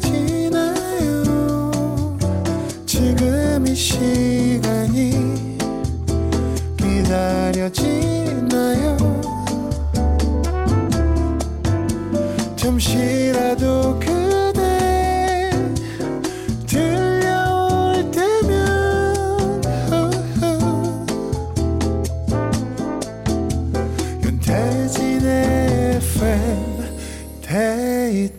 지나요 지금 이 시간이 기다려지나요? 잠시라도 그대 들려올 때면 윤태진의 FM데이트.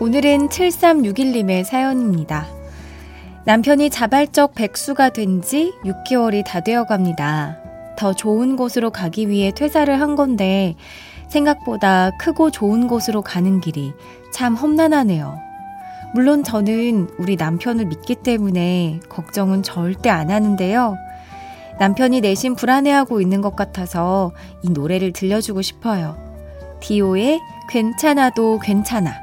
오늘은 7361님의 사연입니다. 남편이 자발적 백수가 된 지 6개월이 다 되어갑니다. 더 좋은 곳으로 가기 위해 퇴사를 한 건데 생각보다 크고 좋은 곳으로 가는 길이 참 험난하네요. 물론 저는 우리 남편을 믿기 때문에 걱정은 절대 안 하는데요. 남편이 내심 불안해하고 있는 것 같아서 이 노래를 들려주고 싶어요. 디오의 괜찮아도 괜찮아.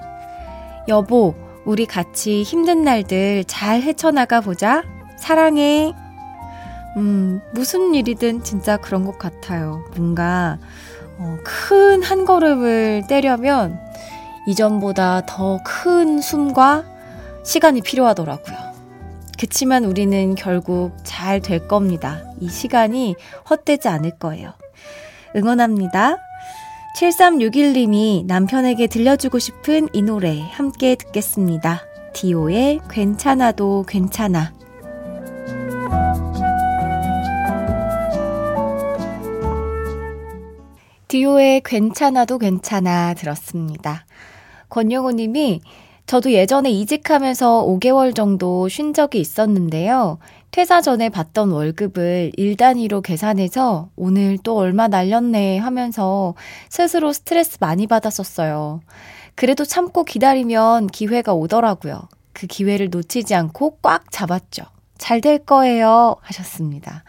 여보, 우리 같이 힘든 날들 잘 헤쳐나가 보자. 사랑해. 무슨 일이든 진짜 그런 것 같아요. 뭔가 큰 한 걸음을 떼려면 이전보다 더 큰 숨과 시간이 필요하더라고요. 그치만 우리는 결국 잘 될 겁니다. 이 시간이 헛되지 않을 거예요. 응원합니다. 7361님이 남편에게 들려주고 싶은 이 노래 함께 듣겠습니다. 디오의 괜찮아도 괜찮아. 디오의 괜찮아도 괜찮아 들었습니다. 권영호님이 저도 예전에 이직하면서 5개월 정도 쉰 적이 있었는데요. 퇴사 전에 받던 월급을 일 단위로 계산해서 오늘 또 얼마 날렸네 하면서 스스로 스트레스 많이 받았었어요. 그래도 참고 기다리면 기회가 오더라고요. 그 기회를 놓치지 않고 꽉 잡았죠. 잘 될 거예요 하셨습니다.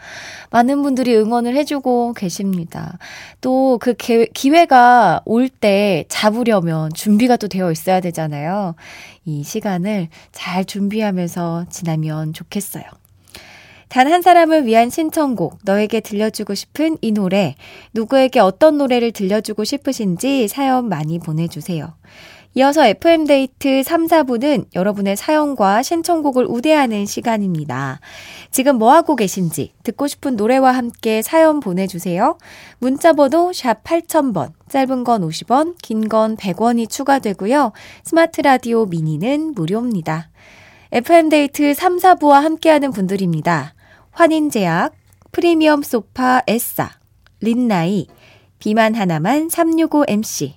많은 분들이 응원을 해주고 계십니다. 또 그 기회가 올 때 잡으려면 준비가 또 되어 있어야 되잖아요. 이 시간을 잘 준비하면서 지나면 좋겠어요. 단 한 사람을 위한 신청곡, 너에게 들려주고 싶은 이 노래, 누구에게 어떤 노래를 들려주고 싶으신지 사연 많이 보내주세요. 이어서 FM데이트 3, 4부는 여러분의 사연과 신청곡을 우대하는 시간입니다. 지금 뭐하고 계신지 듣고 싶은 노래와 함께 사연 보내주세요. 문자번호 샵 8000번, 짧은 건 50원, 긴 건 100원이 추가되고요. 스마트 라디오 미니는 무료입니다. FM데이트 3, 4부와 함께하는 분들입니다. 환인제약, 프리미엄 소파 에싸, 린나이, 비만 하나만 365MC,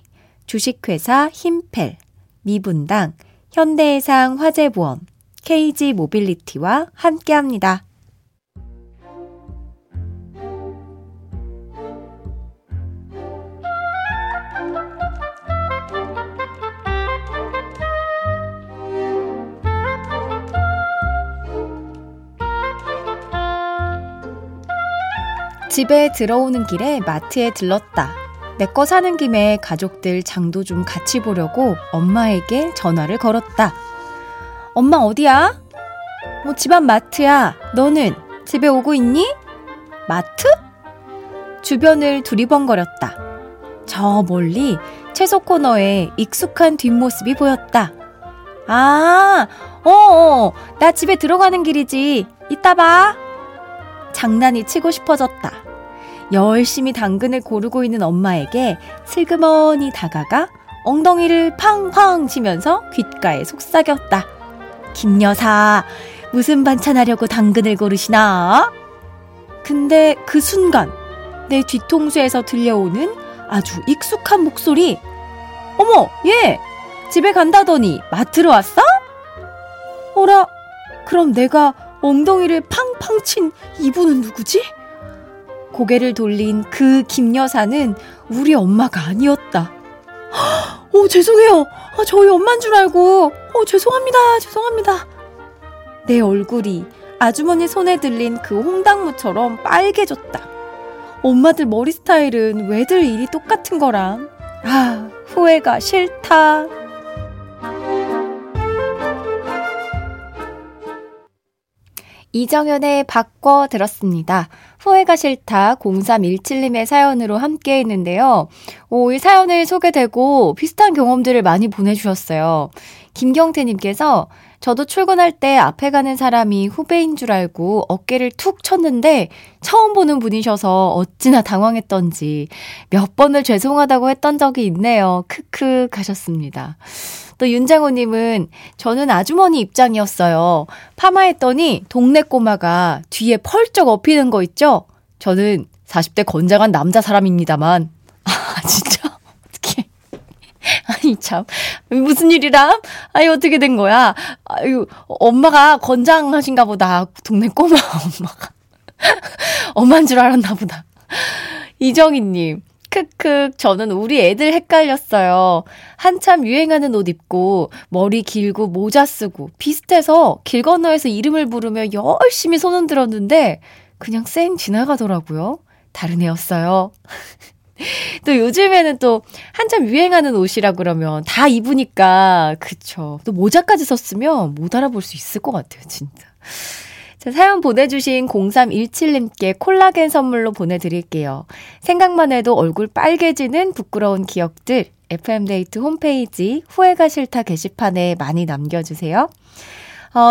주식회사 힘펠, 미분당, 현대해상 화재보험, KG 모빌리티와 함께합니다. 집에 들어오는 길에 마트에 들렀다. 내 거 사는 김에 가족들 장도 좀 같이 보려고 엄마에게 전화를 걸었다. 엄마 어디야? 집 앞 마트야. 너는 집에 오고 있니? 마트? 주변을 두리번거렸다. 저 멀리 채소 코너에 익숙한 뒷모습이 보였다. 아, 어어, 나 집에 들어가는 길이지. 이따 봐. 장난이 치고 싶어졌다. 열심히 당근을 고르고 있는 엄마에게 슬그머니 다가가 엉덩이를 팡팡 치면서 귓가에 속삭였다. 김 여사, 무슨 반찬하려고 당근을 고르시나? 근데 그 순간 내 뒤통수에서 들려오는 아주 익숙한 목소리. 어머, 얘 집에 간다더니 마트로 왔어? 어라, 그럼 내가 엉덩이를 팡팡 친 이분은 누구지? 고개를 돌린 그 김여사는 우리 엄마가 아니었다. 죄송해요. 저희 엄마인 줄 알고. 죄송합니다. 내 얼굴이 아주머니 손에 들린 그 홍당무처럼 빨개졌다. 엄마들 머리 스타일은 왜들 일이 똑같은 거람. 아, 후회가 싫다. 이정현의 바꿔 들었습니다. 후회가 싫다 0317님의 사연으로 함께 했는데요. 이 사연을 소개되고 비슷한 경험들을 많이 보내주셨어요. 김경태님께서 저도 출근할 때 앞에 가는 사람이 후배인 줄 알고 어깨를 툭 쳤는데 처음 보는 분이셔서 어찌나 당황했던지 몇 번을 죄송하다고 했던 적이 있네요. 크크 하셨습니다. 또 윤장호님은 저는 아주머니 입장이었어요. 파마했더니 동네 꼬마가 뒤에 펄쩍 업히는 거 있죠? 저는 40대 건장한 남자 사람입니다만. 아, 진짜? 어떡해. 아니, 참. 무슨 일이라? 아니, 어떻게 된 거야? 아유, 엄마가 건장하신가 보다. 동네 꼬마 엄마가. 엄마인 줄 알았나 보다. 이정희님. 크크, 저는 우리 애들 헷갈렸어요. 한참 유행하는 옷 입고 머리 길고 모자 쓰고 비슷해서 길 건너에서 이름을 부르며 열심히 손 흔들었는데 그냥 쌩 지나가더라고요. 다른 애였어요. 또 요즘에는 또 한참 유행하는 옷이라 그러면 다 입으니까 그쵸. 또 모자까지 썼으면 못 알아볼 수 있을 것 같아요. 진짜. 자, 사연 보내주신 0317님께 콜라겐 선물로 보내드릴게요. 생각만 해도 얼굴 빨개지는 부끄러운 기억들 FM데이트 홈페이지 후회가 싫다 게시판에 많이 남겨주세요.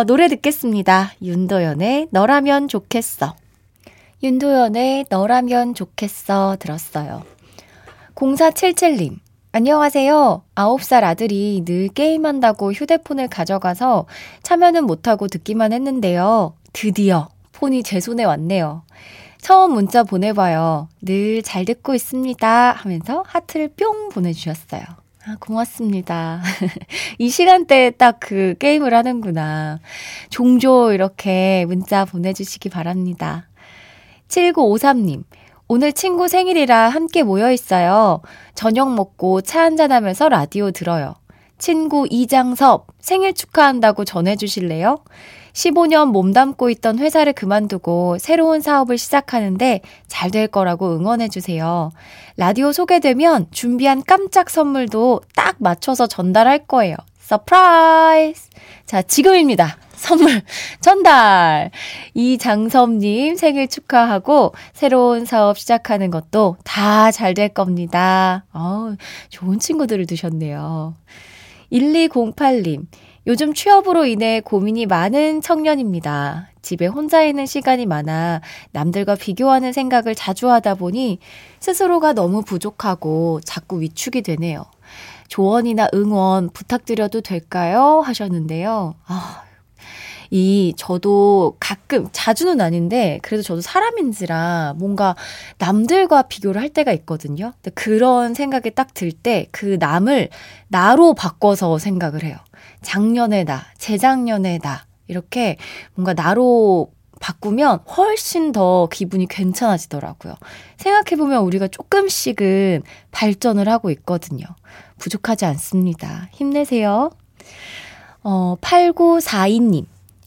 노래 듣겠습니다. 윤도연의 너라면 좋겠어. 윤도연의 너라면 좋겠어 들었어요. 0477님. 안녕하세요. 9살 아들이 늘 게임한다고 휴대폰을 가져가서 참여는 못하고 듣기만 했는데요. 드디어 폰이 제 손에 왔네요. 처음 문자 보내봐요. 늘 잘 듣고 있습니다 하면서 하트를 뿅 보내주셨어요. 아, 고맙습니다. 이 시간대에 딱 그 게임을 하는구나. 종종 이렇게 문자 보내주시기 바랍니다. 7953님. 오늘 친구 생일이라 함께 모여 있어요. 저녁 먹고 차 한잔하면서 라디오 들어요. 친구 이장섭 생일 축하한다고 전해주실래요? 15년 몸담고 있던 회사를 그만두고 새로운 사업을 시작하는데 잘 될 거라고 응원해주세요. 라디오 소개되면 준비한 깜짝 선물도 딱 맞춰서 전달할 거예요. 서프라이즈! 자, 지금입니다. 선물 전달! 이장섭님 생일 축하하고 새로운 사업 시작하는 것도 다 잘 될 겁니다. 좋은 친구들을 두셨네요. 1208님. 요즘 취업으로 인해 고민이 많은 청년입니다. 집에 혼자 있는 시간이 많아 남들과 비교하는 생각을 자주 하다 보니 스스로가 너무 부족하고 자꾸 위축이 되네요. 조언이나 응원 부탁드려도 될까요? 하셨는데요. 저도 가끔, 자주는 아닌데, 그래도 저도 사람인지라 뭔가 남들과 비교를 할 때가 있거든요. 근데 그런 생각이 딱 들 때 그 남을 나로 바꿔서 생각을 해요. 작년의 나, 재작년의 나, 이렇게 뭔가 나로 바꾸면 훨씬 더 기분이 괜찮아지더라고요. 생각해보면 우리가 조금씩은 발전을 하고 있거든요. 부족하지 않습니다. 힘내세요. 8942님.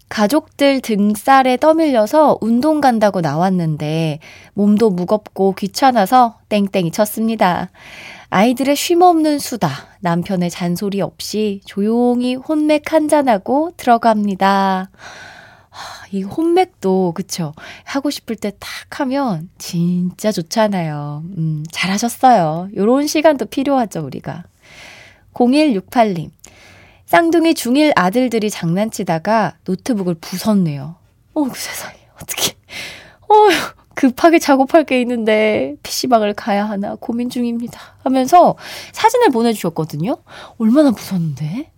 가족들 등살에 떠밀려서 운동 간다고 나왔는데 몸도 무겁고 귀찮아서 땡땡이 쳤습니다. 아이들의 쉼 없는 수다, 남편의 잔소리 없이 조용히 혼맥 한잔하고 들어갑니다. 이 혼맥도 그쵸? 하고 싶을 때 탁 하면 진짜 좋잖아요. 잘하셨어요. 요런 시간도 필요하죠, 우리가. 0168님. 쌍둥이 중1 아들들이 장난치다가 노트북을 부쉈네요. 세상에, 어떡해. 급하게 작업할 게 있는데 PC방을 가야 하나 고민 중입니다 하면서 사진을 보내주셨거든요. 얼마나 무서웠는데.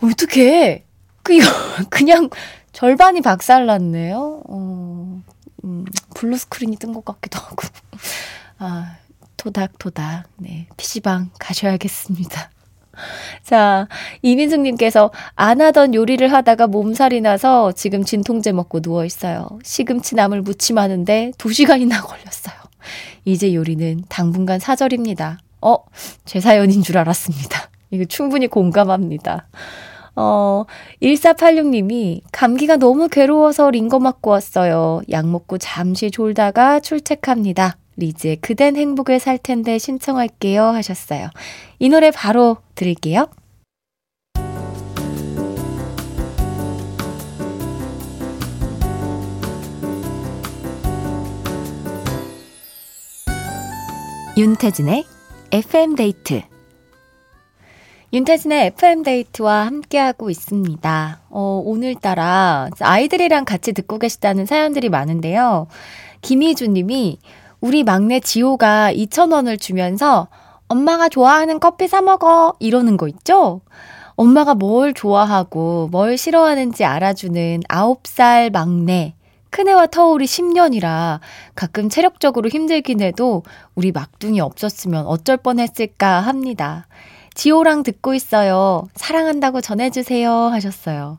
어떡해. 이거 그냥 절반이 박살났네요. 블루스크린이 뜬 것 같기도 하고. 토닥토닥. 네, PC방 가셔야겠습니다. 자, 이민숙님께서 안 하던 요리를 하다가 몸살이 나서 지금 진통제 먹고 누워있어요. 시금치 나물 무침하는데 2시간이나 걸렸어요. 이제 요리는 당분간 사절입니다. 제 사연인 줄 알았습니다. 이거 충분히 공감합니다. 1486님이 감기가 너무 괴로워서 링거 맞고 왔어요. 약 먹고 잠시 졸다가 출첵합니다. 리즈의 그댄 행복에 살 텐데 신청할게요 하셨어요. 이 노래 바로 드릴게요. 윤태진의 FM데이트. 윤태진의 FM데이트와 함께하고 있습니다. 오늘따라 아이들이랑 같이 듣고 계시다는 사연들이 많은데요. 김희주 님이 우리 막내 디오가 2,000원을 주면서 엄마가 좋아하는 커피 사 먹어 이러는 거 있죠? 엄마가 뭘 좋아하고 뭘 싫어하는지 알아주는 9살 막내. 큰애와 터울이 10년이라 가끔 체력적으로 힘들긴 해도 우리 막둥이 없었으면 어쩔 뻔했을까 합니다. 디오랑 듣고 있어요. 사랑한다고 전해주세요 하셨어요.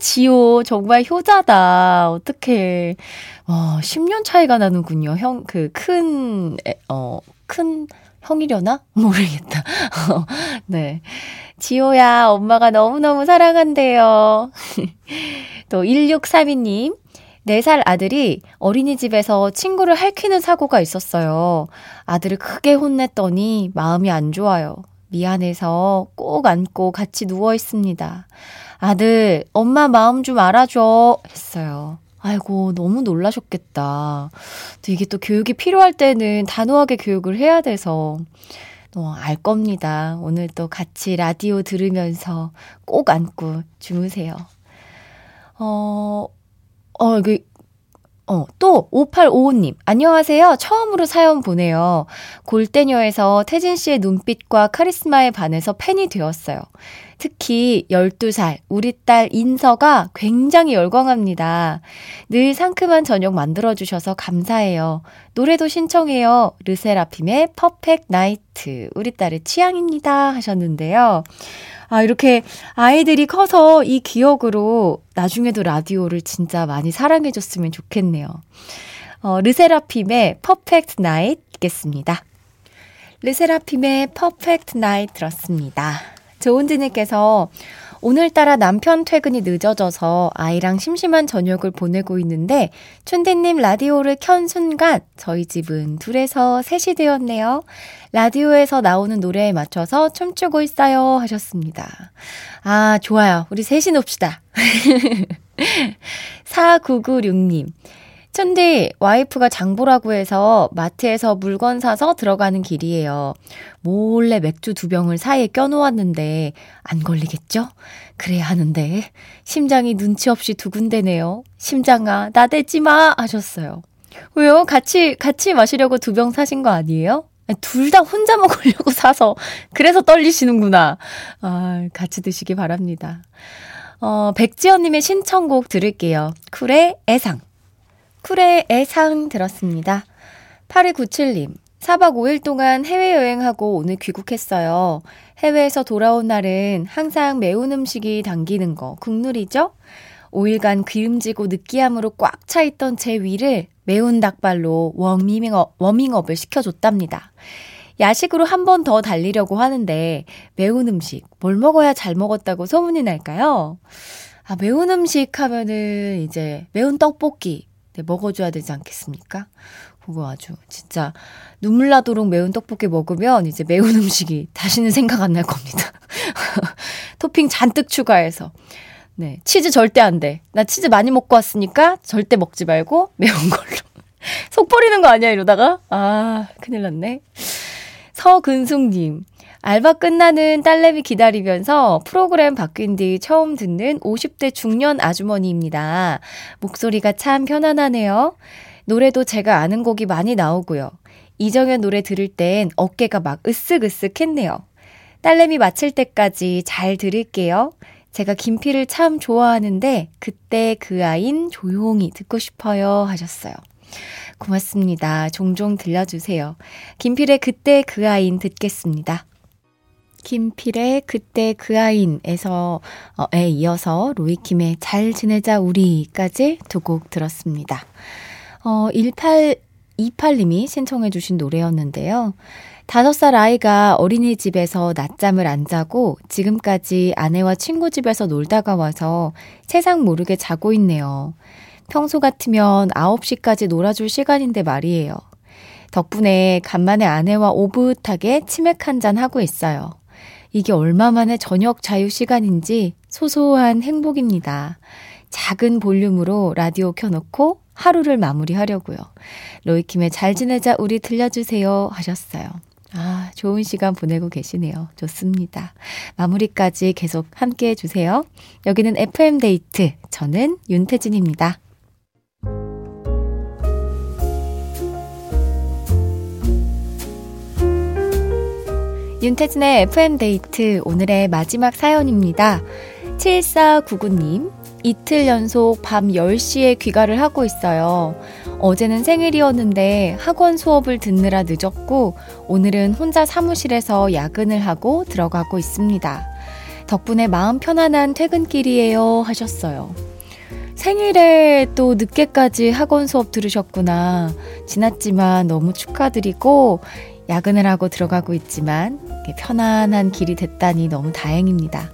디오 정말 효자다. 어떡해. 10년 차이가 나는군요. 큰 형이려나? 모르겠다. 네. 디오야, 엄마가 너무너무 사랑한대요. 또 1632님. 4살 아들이 어린이집에서 친구를 핥히는 사고가 있었어요. 아들을 크게 혼냈더니 마음이 안 좋아요. 미안해서 꼭 안고 같이 누워 있습니다. 아들, 엄마 마음 좀 알아줘 했어요. 아이고, 너무 놀라셨겠다. 또 이게 또 교육이 필요할 때는 단호하게 교육을 해야 돼서 알 겁니다. 오늘 또 같이 라디오 들으면서 꼭 안고 주무세요. 또 5855님 안녕하세요. 처음으로 사연 보내요. 골대녀에서 태진 씨의 눈빛과 카리스마에 반해서 팬이 되었어요. 특히 12살 우리 딸 인서가 굉장히 열광합니다. 늘 상큼한 저녁 만들어주셔서 감사해요. 노래도 신청해요. 르세라핌의 퍼펙트 나이트 우리 딸의 취향입니다 하셨는데요. 이렇게 아이들이 커서 이 기억으로 나중에도 라디오를 진짜 많이 사랑해줬으면 좋겠네요. 르세라핌의 퍼펙트 나잇 듣겠습니다. 르세라핌의 퍼펙트 나잇 들었습니다. 조은지님께서 오늘따라 남편 퇴근이 늦어져서 아이랑 심심한 저녁을 보내고 있는데 춘디님 라디오를 켠 순간 저희 집은 2에서 3이 되었네요. 라디오에서 나오는 노래에 맞춰서 춤추고 있어요 하셨습니다. 좋아요. 우리 3이 놉시다. 4996님. 춘디, 와이프가 장보라고 해서 마트에서 물건 사서 들어가는 길이에요. 몰래 맥주 2병을 사이에 껴놓았는데 안 걸리겠죠? 그래야 하는데 심장이 눈치 없이 두근대네요. 심장아, 나대지 마 하셨어요. 왜요? 같이 마시려고 2병 사신 거 아니에요? 둘 다 혼자 먹으려고 사서 그래서 떨리시는구나. 같이 드시기 바랍니다. 백지연님의 신청곡 들을게요. 쿨의 애상. 쿨의 애상 들었습니다. 8297님, 4박 5일 동안 해외여행하고 오늘 귀국했어요. 해외에서 돌아온 날은 항상 매운 음식이 당기는 거, 국룰이죠? 5일간 기름지고 느끼함으로 꽉 차있던 제 위를 매운 닭발로 워밍업을 시켜줬답니다. 야식으로 한 번 더 달리려고 하는데 매운 음식, 뭘 먹어야 잘 먹었다고 소문이 날까요? 매운 음식 하면은 이제 매운 떡볶이. 네, 먹어줘야 되지 않겠습니까? 그거 아주 진짜 눈물 나도록 매운 떡볶이 먹으면 이제 매운 음식이 다시는 생각 안 날 겁니다. 토핑 잔뜩 추가해서. 네, 치즈 절대 안 돼. 나 치즈 많이 먹고 왔으니까 절대 먹지 말고 매운 걸로. 속 버리는 거 아니야 이러다가? 큰일 났네. 서근숙님. 알바 끝나는 딸내미 기다리면서 프로그램 바뀐 뒤 처음 듣는 50대 중년 아주머니입니다. 목소리가 참 편안하네요. 노래도 제가 아는 곡이 많이 나오고요. 이정현 노래 들을 땐 어깨가 막 으쓱으쓱했네요. 딸내미 마칠 때까지 잘 들을게요. 제가 김필을 참 좋아하는데 그때 그 아인 조용히 듣고 싶어요 하셨어요. 고맙습니다. 종종 들려주세요. 김필의 그때 그 아인 듣겠습니다. 김필의 그때 그 아인에서 에 이어서 로이킴의 잘 지내자 우리까지 두 곡 들었습니다. 1828님이 신청해 주신 노래였는데요. 5살 아이가 어린이집에서 낮잠을 안 자고 지금까지 아내와 친구 집에서 놀다가 와서 세상 모르게 자고 있네요. 평소 같으면 9시까지 놀아줄 시간인데 말이에요. 덕분에 간만에 아내와 오붓하게 치맥 한잔 하고 있어요. 이게 얼마만의 저녁 자유 시간인지 소소한 행복입니다. 작은 볼륨으로 라디오 켜놓고 하루를 마무리하려고요. 로이킴의 잘 지내자 우리 들려주세요 하셨어요. 아, 좋은 시간 보내고 계시네요. 좋습니다. 마무리까지 계속 함께해 주세요. 여기는 FM데이트, 저는 윤태진입니다. 윤태진의 FM데이트, 오늘의 마지막 사연입니다. 7499님, 이틀 연속 밤 10시에 귀가를 하고 있어요. 어제는 생일이었는데 학원 수업을 듣느라 늦었고 오늘은 혼자 사무실에서 야근을 하고 들어가고 있습니다. 덕분에 마음 편안한 퇴근길이에요 하셨어요. 생일에 또 늦게까지 학원 수업 들으셨구나. 지났지만 너무 축하드리고 야근을 하고 들어가고 있지만 편안한 길이 됐다니 너무 다행입니다.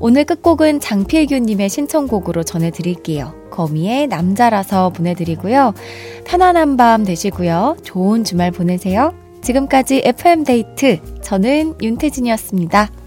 오늘 끝곡은 장필규님의 신청곡으로 전해드릴게요. 거미의 남자라서 보내드리고요. 편안한 밤 되시고요. 좋은 주말 보내세요. 지금까지 FM데이트, 저는 윤태진이었습니다.